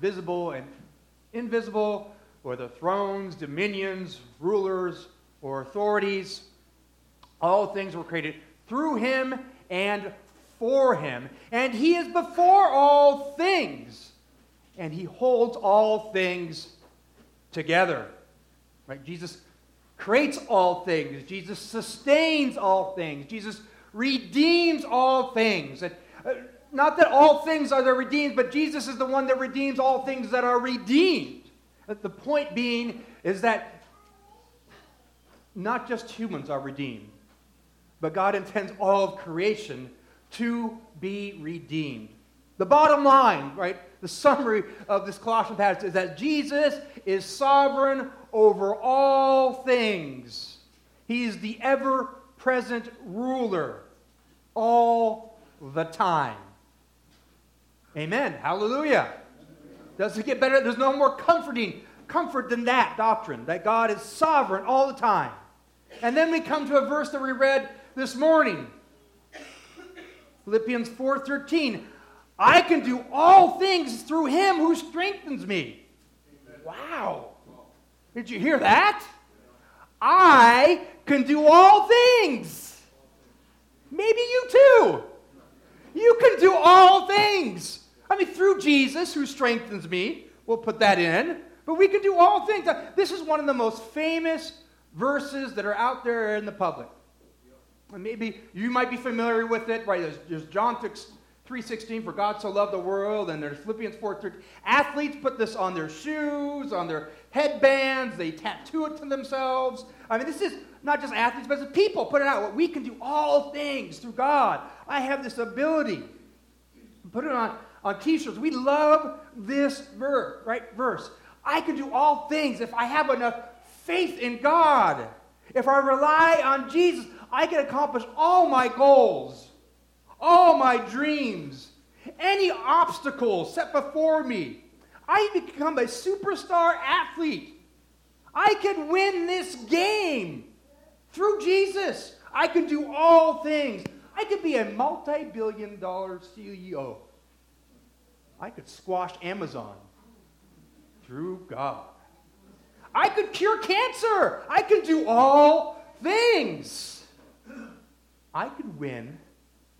visible and invisible, whether thrones, dominions, rulers, or authorities. All things were created through him and for him. And he is before all things. And he holds all things together. Right? Jesus creates all things. Jesus sustains all things. Jesus redeems all things. And, not that all things are redeemed, but Jesus is the one that redeems all things that are redeemed. The point being is that not just humans are redeemed, but God intends all of creation to be redeemed. The bottom line, right, the summary of this Colossian passage is that Jesus is sovereign over all things. He is the ever-present ruler all the time. Amen. Hallelujah. Doesn't it get better? There's no more comfort than that doctrine, that God is sovereign all the time. And then we come to a verse that we read this morning. Philippians 4:13. I can do all things through him who strengthens me. Wow. Did you hear that? I can do all things. Maybe you too. You can do all things. I mean, through Jesus, who strengthens me, we'll put that in. But we can do all things. This is one of the most famous verses that are out there in the public. And maybe you might be familiar with it, right? There's John 3:16, for God so loved the world, and there's Philippians 4:13. Athletes put this on their shoes, on their headbands. They tattoo it to themselves. I mean, this is not just athletes, but it's people put it out. We can do all things through God. I have this ability. Put it on t-shirts. We love this verse. I can do all things if I have enough faith in God. If I rely on Jesus, I can accomplish all my goals, all my dreams, any obstacle set before me. I become a superstar athlete. I can win this game through Jesus. I can do all things. I could be a multi-billion-dollar CEO. I could squash Amazon through God. I could cure cancer. I can do all things. I could win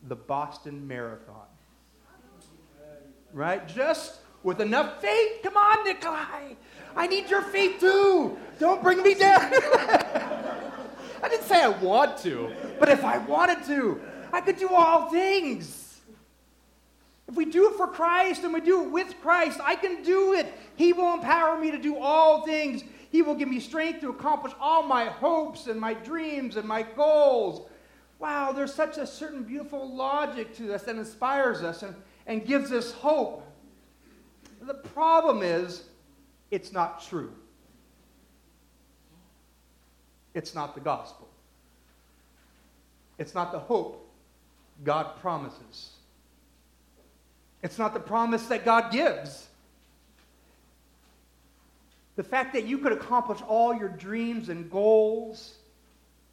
the Boston Marathon. Right? Just with enough faith. Come on, Nikolai. I need your faith too. Don't bring me down. I didn't say I want to, but if I wanted to, I could do all things. If we do it for Christ and we do it with Christ, I can do it. He will empower me to do all things. He will give me strength to accomplish all my hopes and my dreams and my goals. Wow, there's such a certain beautiful logic to this that inspires us and gives us hope. The problem is, it's not true. It's not the gospel. It's not the hope God promises. It's not the promise that God gives. The fact that you could accomplish all your dreams and goals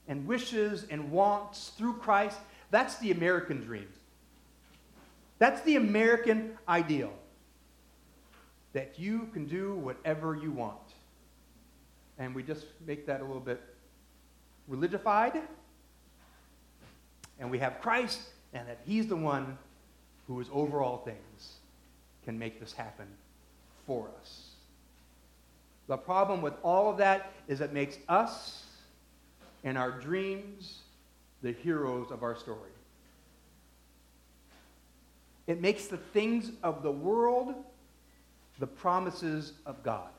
and wishes and wants through Christ, that's the American dream. That's the American ideal. That you can do whatever you want. And we just make that a little bit religified. And we have Christ, and that he's the one who is over all things, can make this happen for us. The problem with all of that is it makes us and our dreams the heroes of our story. It makes the things of the world the promises of God.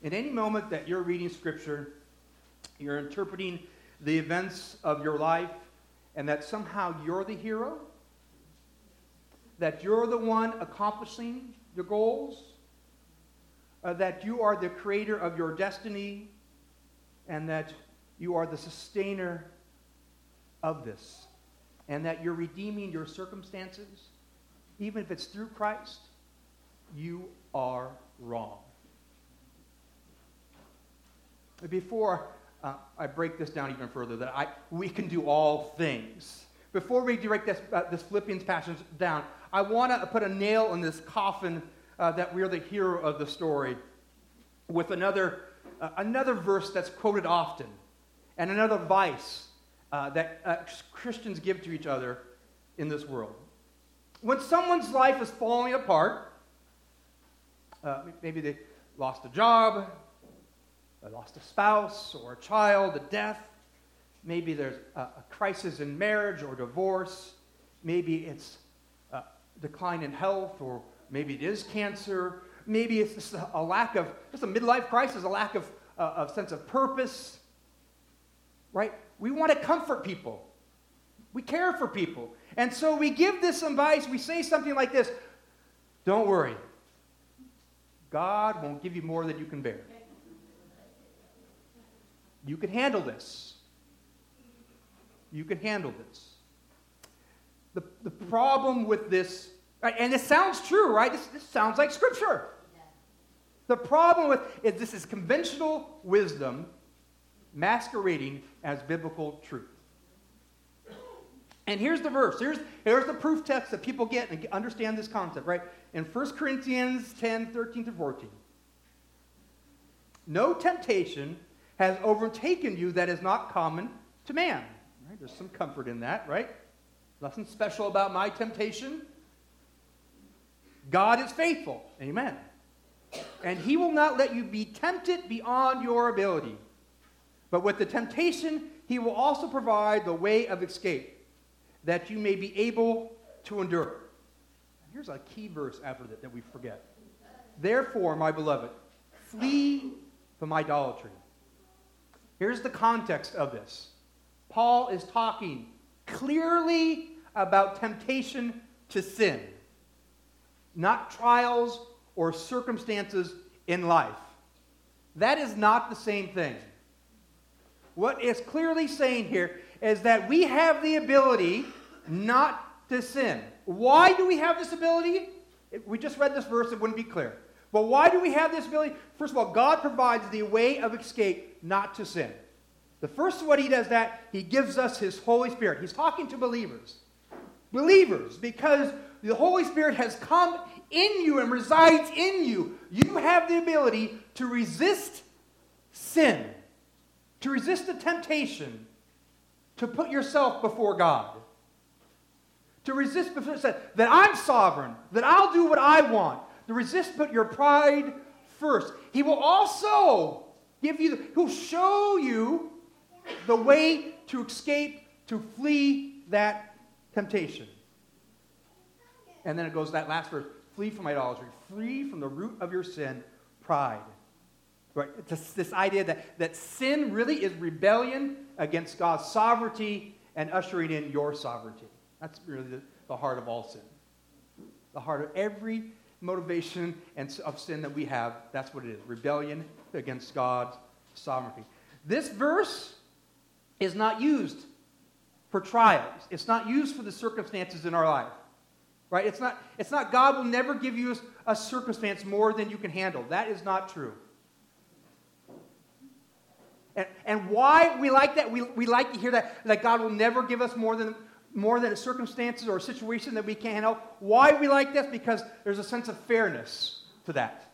In any moment that you're reading Scripture, you're interpreting the events of your life, and that somehow you're the hero, that you're the one accomplishing your goals, that you are the creator of your destiny, and that you are the sustainer of this, and that you're redeeming your circumstances, even if it's through Christ, you are wrong. Before I break this down even further, that we can do all things. Before we break this Philippians passage down, I want to put a nail in this coffin that we're the hero of the story with another verse that's quoted often and another vice that Christians give to each other in this world. When someone's life is falling apart, maybe they lost a job, they lost a spouse or a child, a death, maybe there's a crisis in marriage or divorce, maybe it's a decline in health, or maybe it is cancer, maybe it's just a lack of, just a midlife crisis, a lack of sense of purpose, right? We want to comfort people. We care for people. And so we give this advice, we say something like this: don't worry, God won't give you more than you can bear. You can handle this. You can handle this. The problem with this, right, and this sounds true, right? This sounds like Scripture. Yeah. The problem with it, this is conventional wisdom masquerading as biblical truth. And here's the verse. Here's the proof text that people get and understand this concept, right? In 1 Corinthians 10, 13 to 14. No temptation has overtaken you that is not common to man. Right? There's some comfort in that, right? Nothing special about my temptation. God is faithful. Amen. And he will not let you be tempted beyond your ability. But with the temptation, he will also provide the way of escape, that you may be able to endure. Here's a key verse after that we forget. Therefore, my beloved, flee from idolatry. Here's the context of this. Paul is talking clearly about temptation to sin, not trials or circumstances in life. That is not the same thing. What it's clearly saying here is that we have the ability not to sin. Why do we have this ability? We just read this verse, it wouldn't be clear. But why do we have this ability? First of all, God provides the way of escape not to sin. The first way he does that, he gives us his Holy Spirit. He's talking to believers. Believers, because the Holy Spirit has come in you and resides in you. You have the ability to resist sin, to resist the temptation to put yourself before God, to resist before sin, that I'm sovereign, that I'll do what I want, to resist put your pride first. He will also give you, he'll show you the way to escape, to flee that temptation. And then it goes that last verse, flee from idolatry, flee from the root of your sin, pride. Right? This idea that sin really is rebellion against God's sovereignty and ushering in your sovereignty. That's really the heart of all sin. The heart of every motivation and of sin that we have, that's what it is, rebellion against God's sovereignty. This verse is not used for trials. It's not used for the circumstances in our life. Right? It's not God will never give you a circumstance more than you can handle. That is not true. And why we like that, we like to hear that God will never give us more than a circumstances or a situation that we can't handle. Why we like this? Because there's a sense of fairness to that.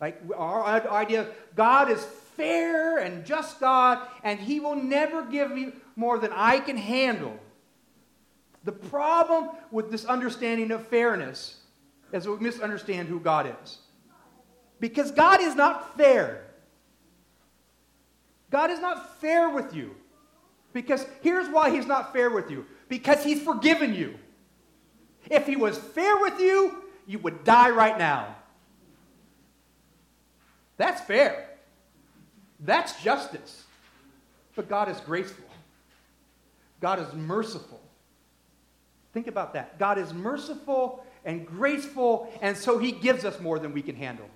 Like our idea of God is fair and just God, and he will never give me more than I can handle. The problem with this understanding of fairness is we misunderstand who God is. Because God is not fair. God is not fair with you. Because here's why he's not fair with you. Because he's forgiven you. If he was fair with you, you would die right now. That's fair. That's justice. But God is graceful. God is merciful. Think about that. God is merciful and graceful, and so he gives us more than we can handle.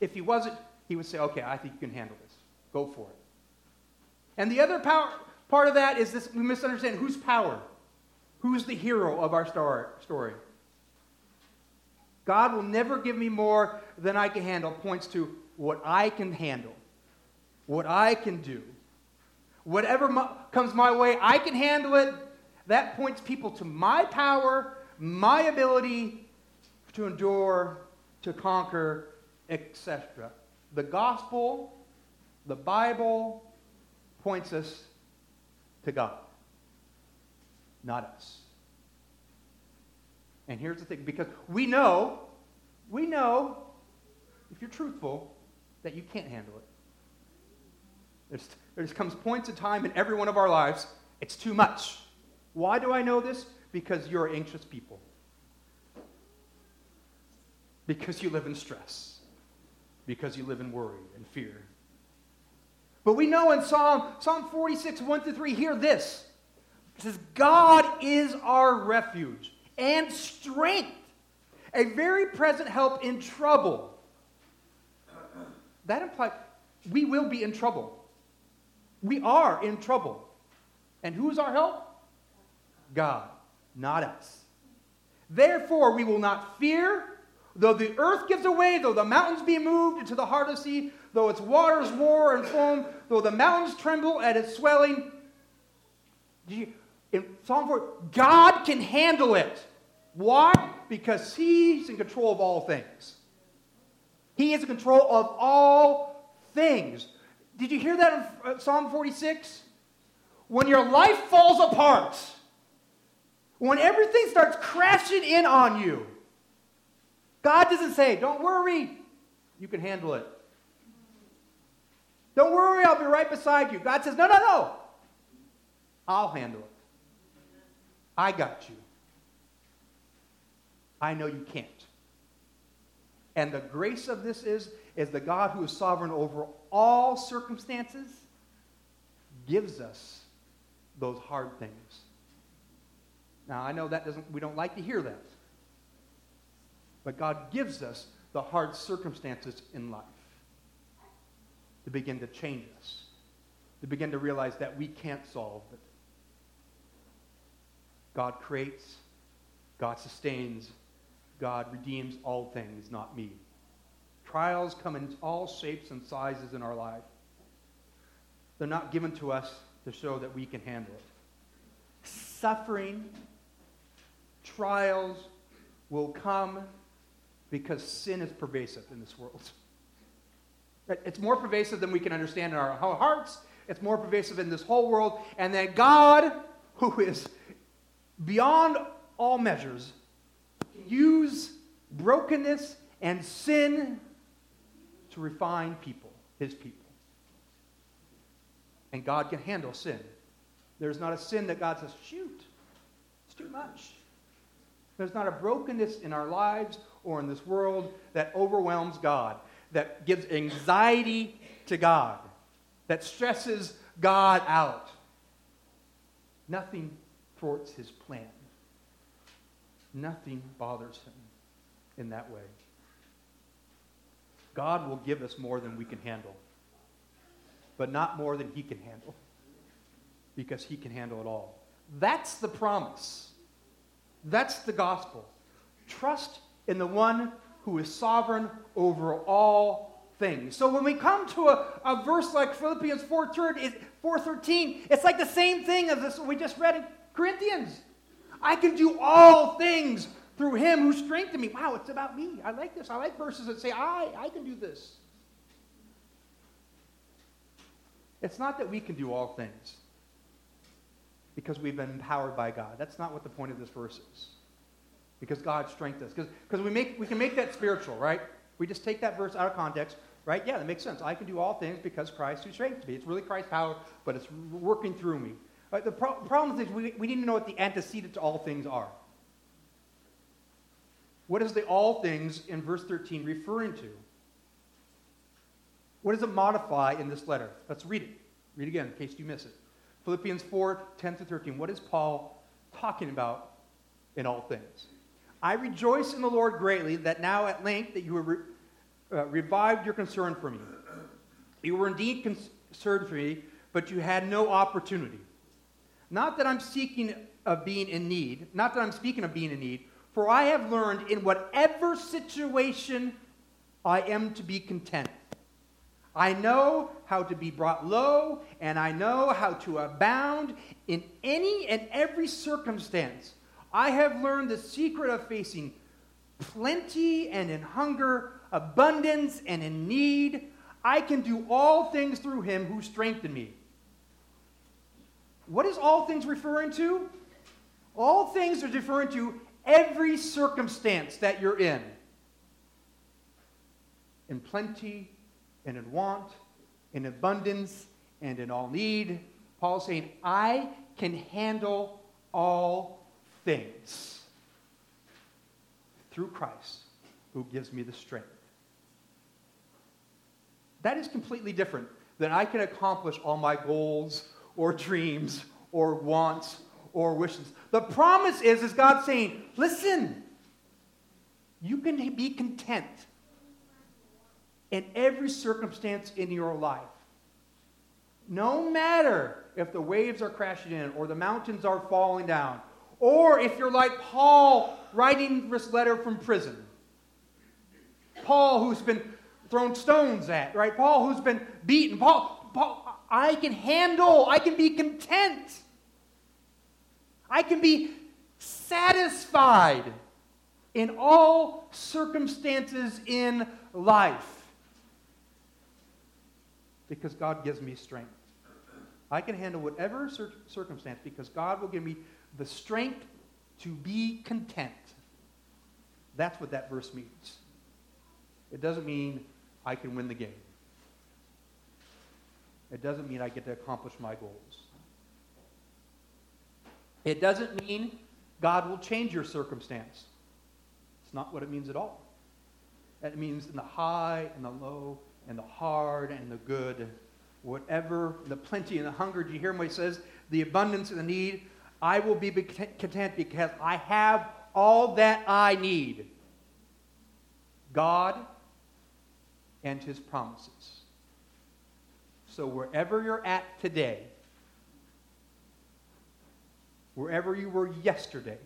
If he wasn't, he would say, okay, I think you can handle this. Go for it. And the other part of that is this: we misunderstand whose power, who's the hero of our story. God will never give me more than I can handle points to what I can handle, what I can do. Whatever comes my way, I can handle it. that points people to my power, my ability to endure, to conquer, etc. The gospel, the Bible, points us to God, not us. And here's the thing, because we know, if you're truthful, that you can't handle it. There just comes points in time in every one of our lives, it's too much. Why do I know this? Because you're anxious people. Because you live in stress. Because you live in worry and fear. But we know in Psalm 46, 1-3, hear this. It says, God is our refuge and strength, a very present help in trouble. That implies we will be in trouble. We are in trouble. And who is our help? God, not us. Therefore, we will not fear, though the earth gives away, though the mountains be moved into the heart of the sea, though its waters roar and foam, though the mountains tremble at its swelling. In Psalm 4, God can handle it. Why? Because he's in control of all things. He is in control of all things. Did you hear that in Psalm 46? When your life falls apart, when everything starts crashing in on you, God doesn't say, don't worry, you can handle it. Don't worry, I'll be right beside you. God says, no, I'll handle it. I got you. I know you can't. And the grace of this is the God who is sovereign over all circumstances gives us those hard things. Now, I know we don't like to hear that. But God gives us the hard circumstances in life to begin to change us, to begin to realize that we can't solve it. God creates, God sustains, God redeems all things, not me. Trials come in all shapes and sizes in our life. They're not given to us to show that we can handle it. Suffering, trials will come because sin is pervasive in this world. It's more pervasive than we can understand in our hearts. It's more pervasive in this whole world. And then God, who is beyond all measures, use brokenness and sin to refine people, his people. And God can handle sin. There's not a sin that God says, shoot, it's too much. There's not a brokenness in our lives or in this world that overwhelms God, that gives anxiety to God, that stresses God out. Nothing thwarts his plan. Nothing bothers him in that way. God will give us more than we can handle, but not more than he can handle, because he can handle it all. That's the promise. That's the gospel. Trust in the one who is sovereign over all things. So when we come to a verse like Philippians 4:13, it's like the same thing as this we just read in Corinthians. I can do all things through him who strengthened me. Wow, it's about me. I like this. I like verses that say, I can do this. It's not that we can do all things because we've been empowered by God. That's not what the point of this verse is. Because God strengthens us. Because we can make that spiritual, right? We just take that verse out of context, right? Yeah, that makes sense. I can do all things because Christ who strengthens me. It's really Christ's power, but it's working through me. Right, the problem is we need to know what the antecedent to all things are. What is the all things in verse 13 referring to? What does it modify in this letter? Let's read it. Read again in case you miss it. Philippians 4:10-13. What is Paul talking about in all things? I rejoice in the Lord greatly that now at length that you have revived your concern for me. You were indeed concerned for me, but you had no opportunity. Not that I'm seeking of being in need, not that I'm speaking of being in need, for I have learned in whatever situation I am to be content. I know how to be brought low, and I know how to abound in any and every circumstance. I have learned the secret of facing plenty and in hunger, abundance and in need. I can do all things through him who strengthened me. What is all things referring to? All things are referring to every circumstance that you're in plenty and in want, in abundance and in all need. Paul's saying, I can handle all things through Christ who gives me the strength. That is completely different than I can accomplish all my goals or dreams or wants or wishes. The promise is God saying, listen, you can be content in every circumstance in your life. No matter if the waves are crashing in or the mountains are falling down, or if you're like Paul writing this letter from prison. Paul who's been thrown stones at, right? Paul who's been beaten. Paul, I can be content. I can be satisfied in all circumstances in life. Because God gives me strength. I can handle whatever circumstance because God will give me the strength to be content. That's what that verse means. It doesn't mean I can win the game. It doesn't mean I get to accomplish my goals. It doesn't mean God will change your circumstance. It's not what it means at all. It means in the high and the low and the hard and the good, whatever, the plenty and the hunger. Do you hear him when he says, the abundance and the need? I will be content because I have all that I need. God and his promises. So wherever you're at today, wherever you were yesterday,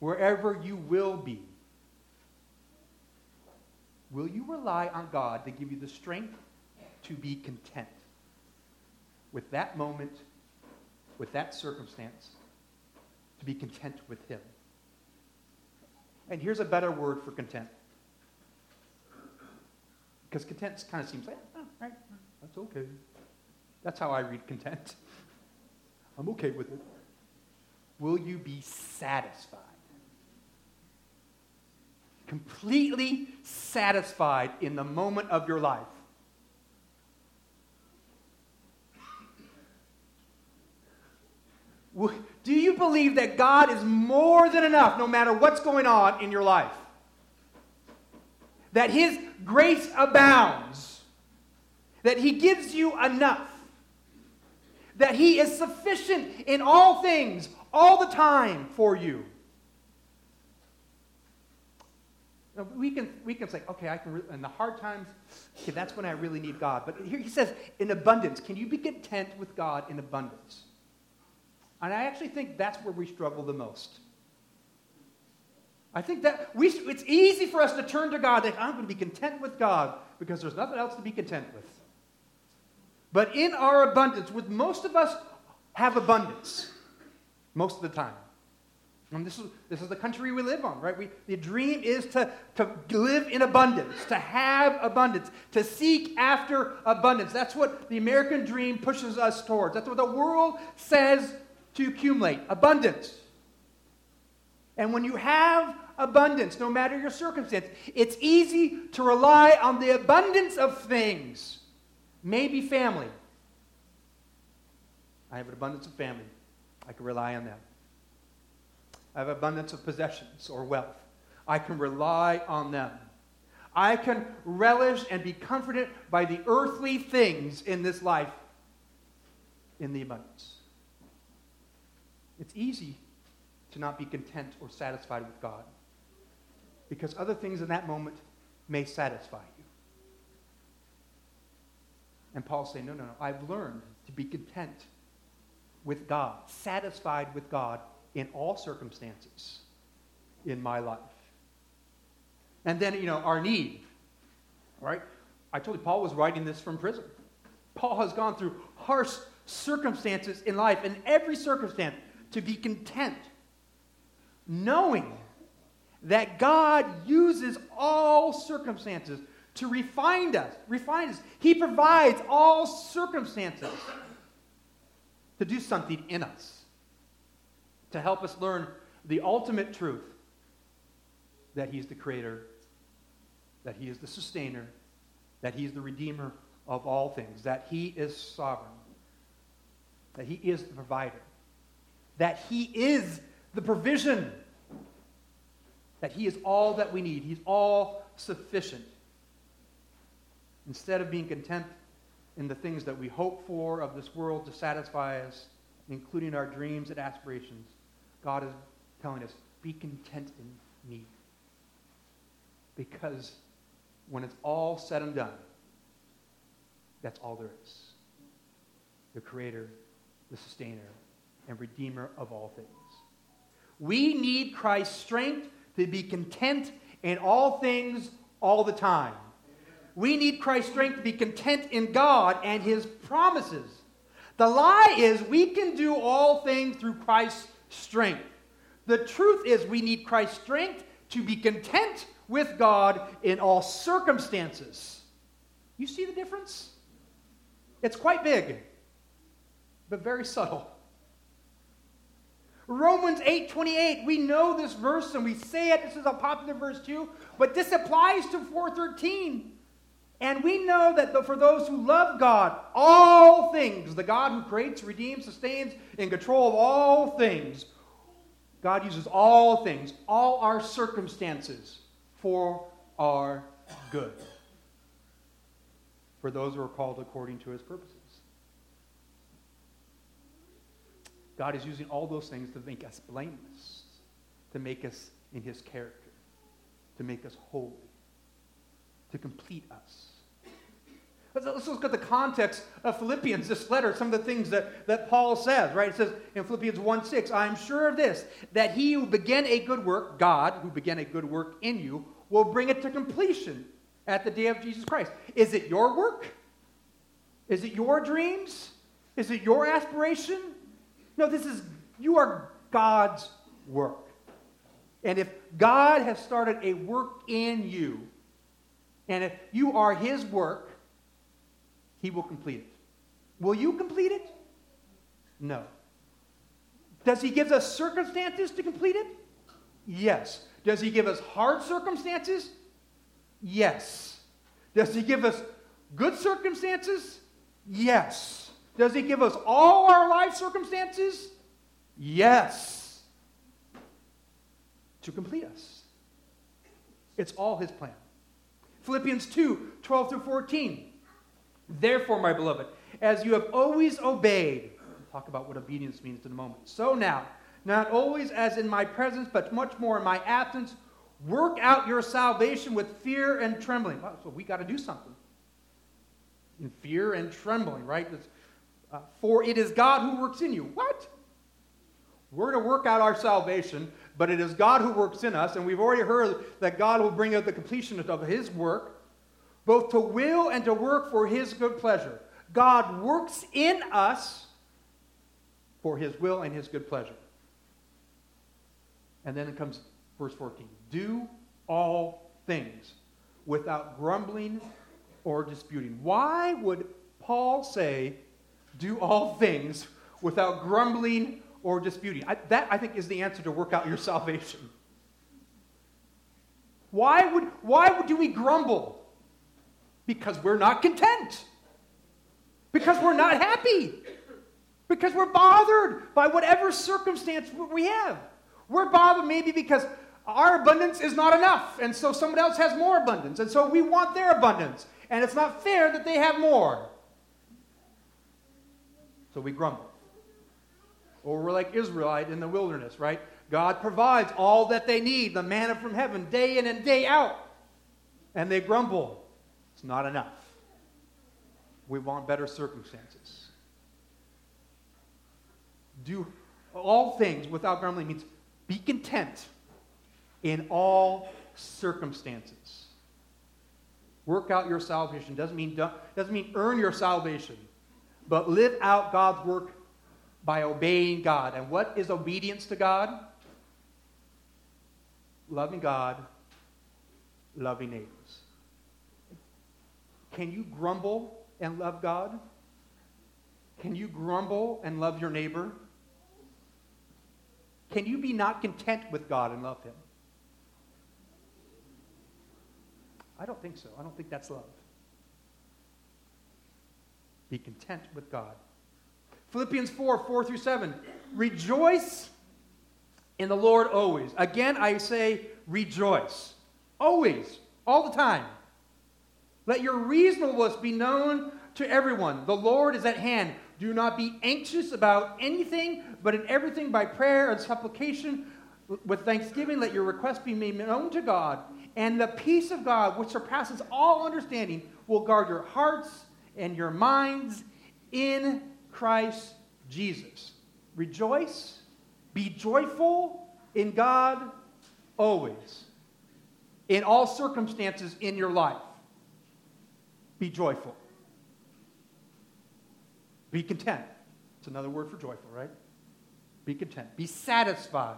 wherever you will be, will you rely on God to give you the strength to be content with that moment, with that circumstance, to be content with him? And here's a better word for content. Because content kind of seems like, oh, right, that's okay. That's how I read content. I'm okay with it. Will you be satisfied? Completely satisfied in the moment of your life. Do you believe that God is more than enough no matter what's going on in your life? That his grace abounds. That he gives you enough. That he is sufficient in all things, all the time for you. Now, we can say, okay, I can. In the hard times, okay, that's when I really need God. But here he says, in abundance. Can you be content with God in abundance? And I actually think that's where we struggle the most. I think that it's easy for us to turn to God that I'm going to be content with God because there's nothing else to be content with. But in our abundance, with most of us have abundance most of the time. And this is the country we live on, right? The dream is to live in abundance, to have abundance, to seek after abundance. That's what the American dream pushes us towards. That's what the world says to accumulate, abundance. And when you have abundance, no matter your circumstance, it's easy to rely on the abundance of things. Maybe family. I have an abundance of family. I can rely on them. I have abundance of possessions or wealth. I can rely on them. I can relish and be comforted by the earthly things in this life in the abundance. It's easy to not be content or satisfied with God because other things in that moment may satisfy you. And Paul's saying, no, I've learned to be content with God, satisfied with God in all circumstances in my life. And then, our need, right? I told you, Paul was writing this from prison. Paul has gone through harsh circumstances in life, in every circumstance, to be content, knowing that God uses all circumstances to refine us. He provides all circumstances to do something in us, to help us learn the ultimate truth, that He is the Creator, that He is the Sustainer, that He is the Redeemer of all things, that He is sovereign, that He is the provider, that He is the provision, that He is all that we need. He's all sufficient. Instead of being content in the things that we hope for of this world to satisfy us, including our dreams and aspirations, God is telling us, be content in Me. Because when it's all said and done, that's all there is. The Creator, the Sustainer, and Redeemer of all things. We need Christ's strength to be content in all things all the time. We need Christ's strength to be content in God and His promises. The lie is we can do all things through Christ's strength. The truth is we need Christ's strength to be content with God in all circumstances. You see the difference? It's quite big, but very subtle. Romans 8:28, we know this verse and we say it. This is a popular verse too, but this applies to 4:13. And we know that for those who love God, all things, the God who creates, redeems, sustains, and controls all things, God uses all things, all our circumstances, for our good. For those who are called according to His purposes. God is using all those things to make us blameless, to make us in His character, to make us holy, to complete us. Let's look at the context of Philippians, this letter, some of the things that Paul says, right? It says in Philippians 1:6, I am sure of this, that He who began a good work, God, who began a good work in you, will bring it to completion at the day of Jesus Christ. Is it your work? Is it your dreams? Is it your aspiration? No, you are God's work. And if God has started a work in you, and if you are His work, He will complete it. Will you complete it? No. Does He give us circumstances to complete it? Yes. Does He give us hard circumstances? Yes. Does He give us good circumstances? Yes. Does He give us all our life circumstances? Yes. To complete us. It's all His plan. Philippians 2:12-14. Therefore, my beloved, as you have always obeyed, we'll talk about what obedience means in a moment, so now, not always as in my presence, but much more in my absence, work out your salvation with fear and trembling. Wow, so we got to do something. In fear and trembling, right? For it is God who works in you. What? We're to work out our salvation, but it is God who works in us, and we've already heard that God will bring out the completion of His work, both to will and to work for His good pleasure. God works in us for His will and His good pleasure. And then it comes verse 14. Do all things without grumbling or disputing. Why would Paul say, do all things without grumbling or disputing? I think, is the answer to work out your salvation. Why do we grumble? Because we're not content. Because we're not happy. Because we're bothered by whatever circumstance we have. We're bothered maybe because our abundance is not enough. And so someone else has more abundance. And so we want their abundance. And it's not fair that they have more. So we grumble. Or we're like Israelite in the wilderness, right? God provides all that they need, the manna from heaven, day in and day out. And they grumble. It's not enough. We want better circumstances. Do all things without grumbling means be content in all circumstances. Work out your salvation. Doesn't mean earn your salvation, but live out God's work by obeying God. And what is obedience to God? Loving God, loving neighbors. Can you grumble and love God? Can you grumble and love your neighbor? Can you be not content with God and love Him? I don't think so. I don't think that's love. Be content with God. Philippians 4:4-7. Rejoice in the Lord always. Again, I say rejoice. Always. All the time. Let your reasonableness be known to everyone. The Lord is at hand. Do not be anxious about anything, but in everything by prayer and supplication with thanksgiving, let your requests be made known to God. And the peace of God, which surpasses all understanding, will guard your hearts and your minds in Christ Jesus. Rejoice, be joyful in God always. In all circumstances in your life, be joyful. Be content. It's another word for joyful, right? Be content. Be satisfied.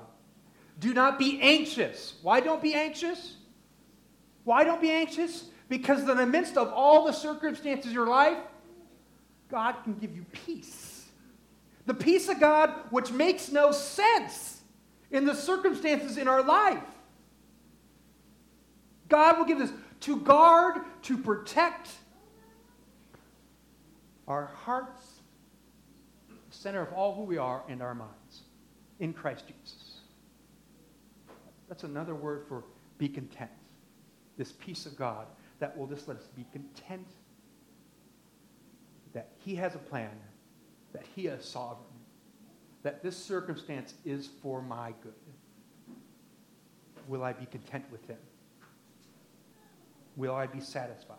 Do not be anxious. Why don't be anxious? Why don't be anxious? Because in the midst of all the circumstances of your life, God can give you peace. The peace of God, which makes no sense in the circumstances in our life. God will give us to guard, to protect our hearts, the center of all who we are, and our minds in Christ Jesus. That's another word for be content. This peace of God that will just let us be content that He has a plan, that He is sovereign, that this circumstance is for my good. Will I be content with Him? Will I be satisfied?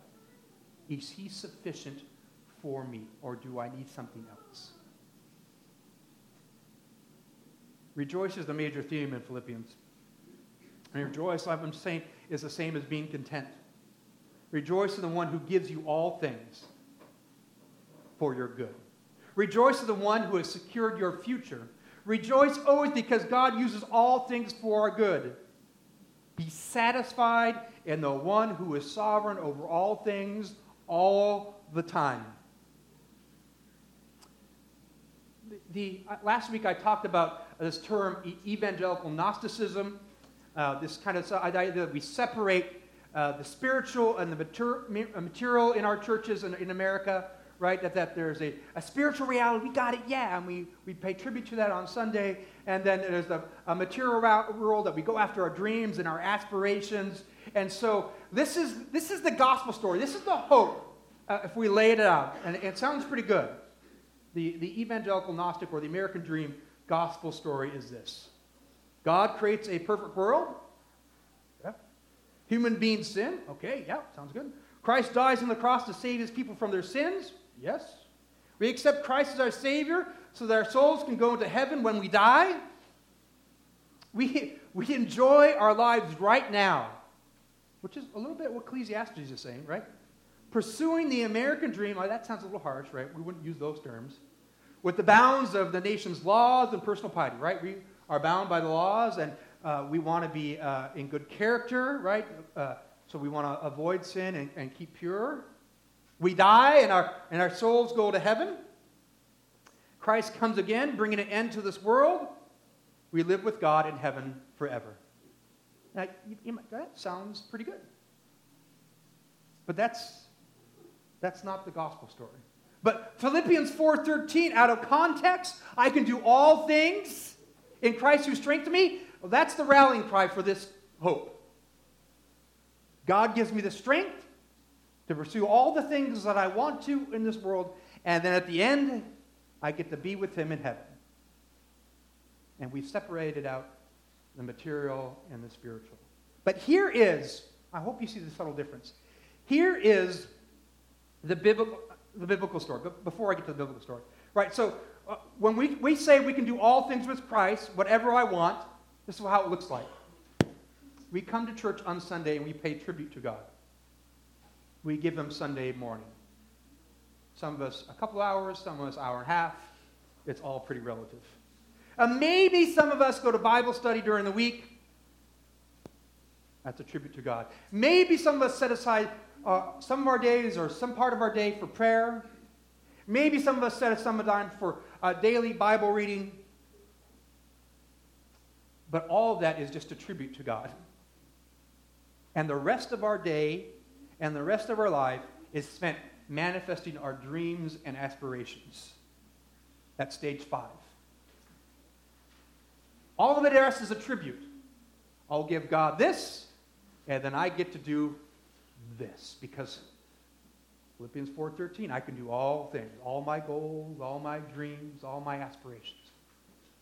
Is He sufficient for me, or do I need something else? Rejoice is the major theme in Philippians. And rejoice, I've been saying, is the same as being content. Rejoice in the one who gives you all things for your good. Rejoice in the one who has secured your future. Rejoice always because God uses all things for our good. Be satisfied in the one who is sovereign over all things all the time. Last week I talked about this term evangelical Gnosticism. This kind of idea that we separate the spiritual and the material in our churches in America, right? That there's a spiritual reality. We got it, yeah, and we pay tribute to that on Sunday. And then there's a material world that we go after our dreams and our aspirations. And so this is the gospel story. This is the hope if we lay it out. And it sounds pretty good. The evangelical Gnostic or the American dream gospel story is this. God creates a perfect world. Yeah. Human beings sin. Okay, yeah, sounds good. Christ dies on the cross to save His people from their sins. Yes. We accept Christ as our Savior so that our souls can go into heaven when we die. We enjoy our lives right now, which is a little bit what Ecclesiastes is saying, right? Pursuing the American dream. Oh, that sounds a little harsh, right? We wouldn't use those terms. With the bounds of the nation's laws and personal piety, right? We are bound by the laws, and we want to be in good character, right? So we want to avoid sin and keep pure. We die, and our souls go to heaven. Christ comes again, bringing an end to this world. We live with God in heaven forever. Now, that sounds pretty good. But that's not the gospel story. But Philippians 4:13, out of context, I can do all things in Christ who strengthened me, well, that's the rallying cry for this hope. God gives me the strength to pursue all the things that I want to in this world, and then at the end, I get to be with Him in heaven. And we've separated out the material and the spiritual. But here is, I hope you see the subtle difference, here is the biblical story, before I get to the biblical story. Right, so when we say we can do all things with Christ, whatever I want, this is how it looks like. We come to church on Sunday and we pay tribute to God. We give them Sunday morning. Some of us a couple hours, some of us hour and a half. It's all pretty relative. Maybe some of us go to Bible study during the week. That's a tribute to God. Maybe some of us set aside some of our days or some part of our day for prayer. Maybe some of us set aside some time for daily Bible reading. But all of that is just a tribute to God. And the rest of our day and the rest of our life is spent manifesting our dreams and aspirations. That's stage 5. All of the rest is a tribute. I'll give God this, and then I get to do this. Because Philippians 4:13, I can do all things, all my goals, all my dreams, all my aspirations.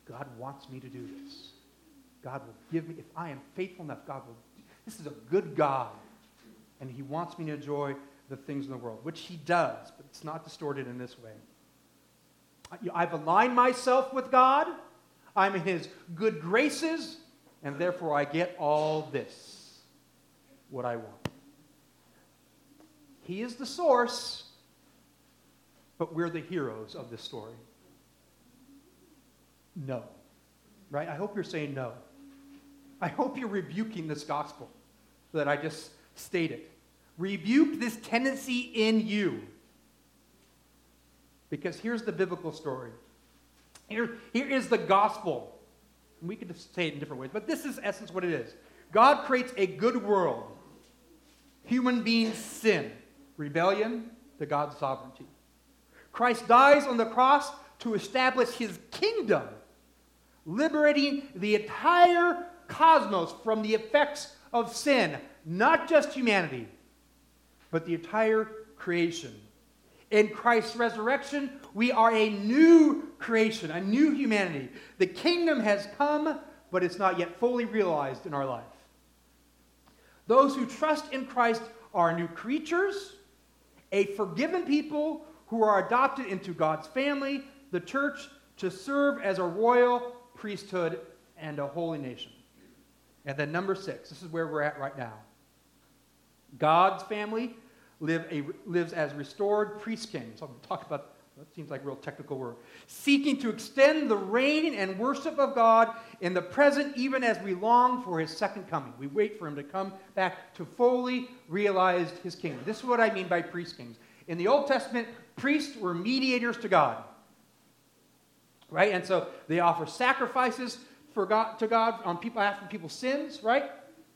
God wants me to do this. God will give me, if I am faithful enough, God will. This is a good God, and he wants me to enjoy the things in the world, which he does, but it's not distorted in this way. I've aligned myself with God. I'm in his good graces, and therefore I get all this, what I want. He is the source, but we're the heroes of this story. No. Right? I hope you're saying no. I hope you're rebuking this gospel that I just stated. Rebuke this tendency in you. Because here's the biblical story. Here is the gospel. And we could say it in different ways, but this is essence what it is. God creates a good world. Human beings sin. Rebellion to God's sovereignty. Christ dies on the cross to establish his kingdom, liberating the entire cosmos from the effects of sin. Not just humanity, but the entire creation. In Christ's resurrection, we are a new creation, a new humanity. The kingdom has come, but it's not yet fully realized in our life. Those who trust in Christ are new creatures, a forgiven people who are adopted into God's family, the church, to serve as a royal priesthood and a holy nation. And then number 6, this is where we're at right now. God's family lives as restored priest-kings. So I'm going to talk about, that seems like a real technical word. Seeking to extend the reign and worship of God in the present, even as we long for his second coming. We wait for him to come back to fully realize his kingdom. This is what I mean by priest-kings. In the Old Testament, priests were mediators to God. Right? And so they offer sacrifices for God, to God on people after people's sins, right?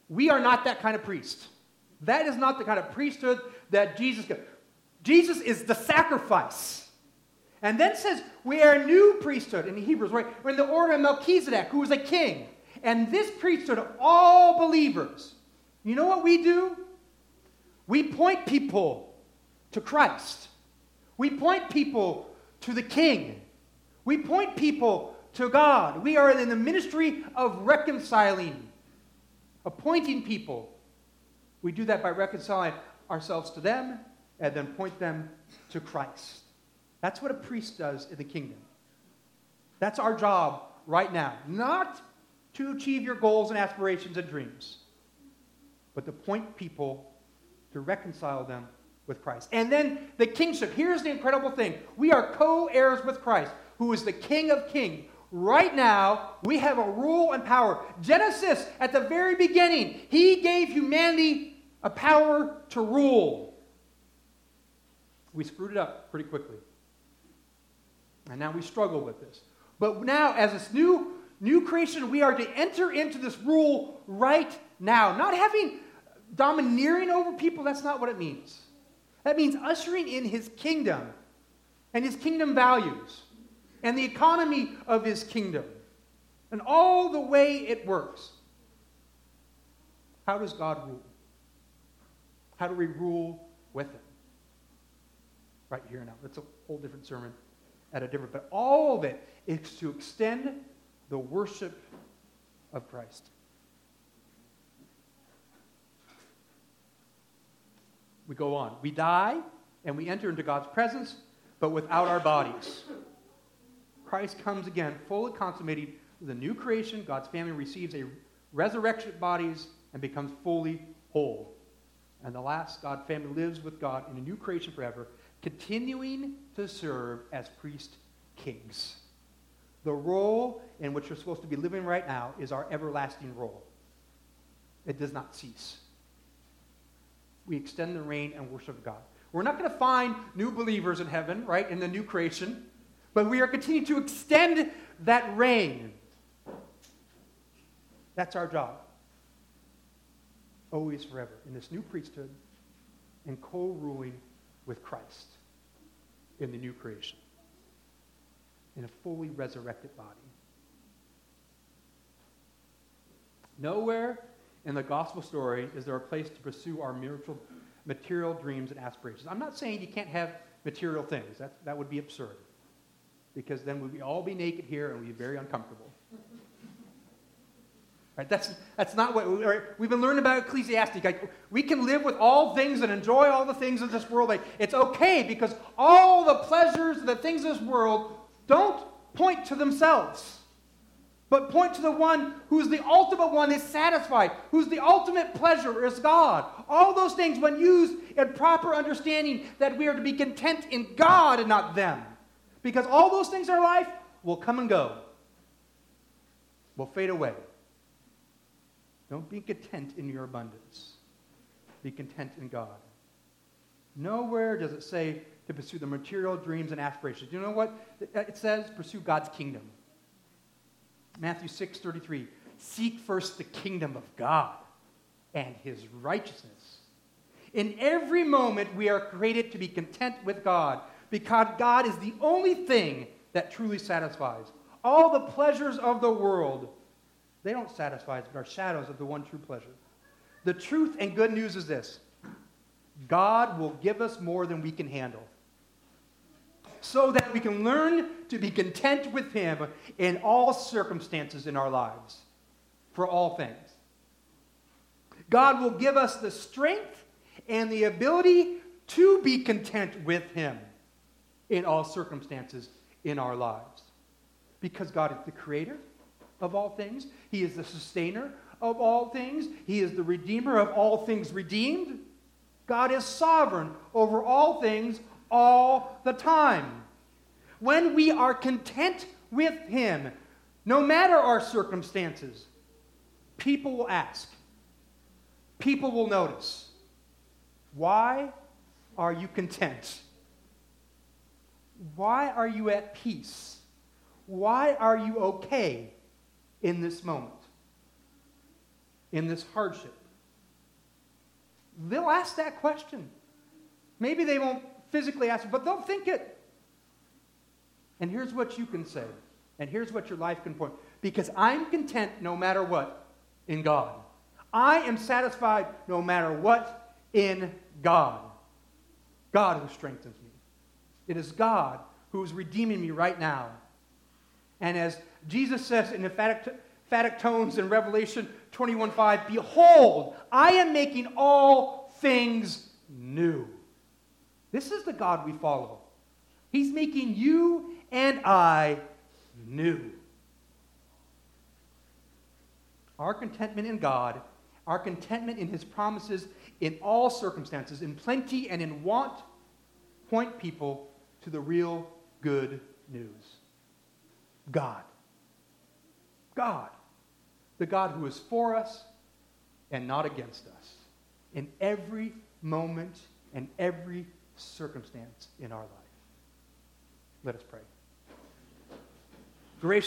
We are not that kind of priest. That is not the kind of priesthood that Jesus got. Jesus is the sacrifice. And then says, we are a new priesthood in Hebrews, right? We're in the order of Melchizedek, who was a king. And this priesthood of all believers, you know what we do? We point people to Christ. We point people to the king. We point people to God. We are in the ministry of reconciling, appointing people. We do that by reconciling ourselves to them and then point them to Christ. That's what a priest does in the kingdom. That's our job right now. Not to achieve your goals and aspirations and dreams, but to point people, to reconcile them with Christ. And then the kingship. Here's the incredible thing. We are co-heirs with Christ, who is the King of Kings. Right now, we have a rule and power. Genesis, at the very beginning, he gave humanity a power to rule. We screwed it up pretty quickly. And now we struggle with this. But now, as this new creation, we are to enter into this rule right now. Not having domineering over people, that's not what it means. That means ushering in his kingdom and his kingdom values and the economy of his kingdom and all the way it works. How does God rule? How do we rule with him? Right here now. That's a whole different sermon at a different, but all of it is to extend the worship of Christ. We go on. We die and we enter into God's presence, but without our bodies. Christ comes again, fully consummating the new creation. God's family receives a resurrection of bodies and becomes fully whole. And the last, God family lives with God in a new creation forever, continuing to serve as priest kings. The role in which we're supposed to be living right now is our everlasting role. It does not cease. We extend the reign and worship God. We're not going to find new believers in heaven, right, in the new creation, but we are continuing to extend that reign. That's our job. Always, forever, in this new priesthood and co-ruling with Christ in the new creation, in a fully resurrected body. Nowhere in the gospel story is there a place to pursue our material dreams and aspirations. I'm not saying you can't have material things. That would be absurd, because then we'd all be naked here and we'd be very uncomfortable. Right? That's not what we've been learning about Ecclesiastes. Like, we can live with all things and enjoy all the things of this world. Like, it's okay, because all the pleasures and the things of this world don't point to themselves, but point to the one who's the ultimate one is satisfied, who's the ultimate pleasure is God. All those things, when used in proper understanding, that we are to be content in God and not them. Because all those things in our life will come and go, will fade away. Don't be content in your abundance. Be content in God. Nowhere does it say to pursue the material dreams and aspirations. You know what? It says pursue God's kingdom. Matthew 6:33. Seek first the kingdom of God and his righteousness. In every moment we are created to be content with God, because God is the only thing that truly satisfies. All the pleasures of the world, they don't satisfy us, but are shadows of the one true pleasure. The truth and good news is this: God will give us more than we can handle, so that we can learn to be content with him in all circumstances in our lives, for all things. God will give us the strength and the ability to be content with him in all circumstances in our lives, because God is the creator of all things. He is the sustainer of all things. He is the redeemer of all things redeemed. God is sovereign over all things all the time. When we are content with him, no matter our circumstances, people will ask. People will notice. Why are you content? Why are you at peace? Why are you okay in this moment, in this hardship? They'll ask that question. Maybe they won't physically ask it, but they'll think it. And here's what you can say, and here's what your life can point. Because I'm content no matter what in God. I am satisfied no matter what in God. God who strengthens me. It is God who is redeeming me right now. And as Jesus says in emphatic tones in Revelation 21:5, "Behold, I am making all things new." This is the God we follow. He's making you and I new. Our contentment in God, our contentment in his promises in all circumstances, in plenty and in want, point people to the real good news. God, the God who is for us and not against us in every moment and every circumstance in our life. Let us pray. Gracious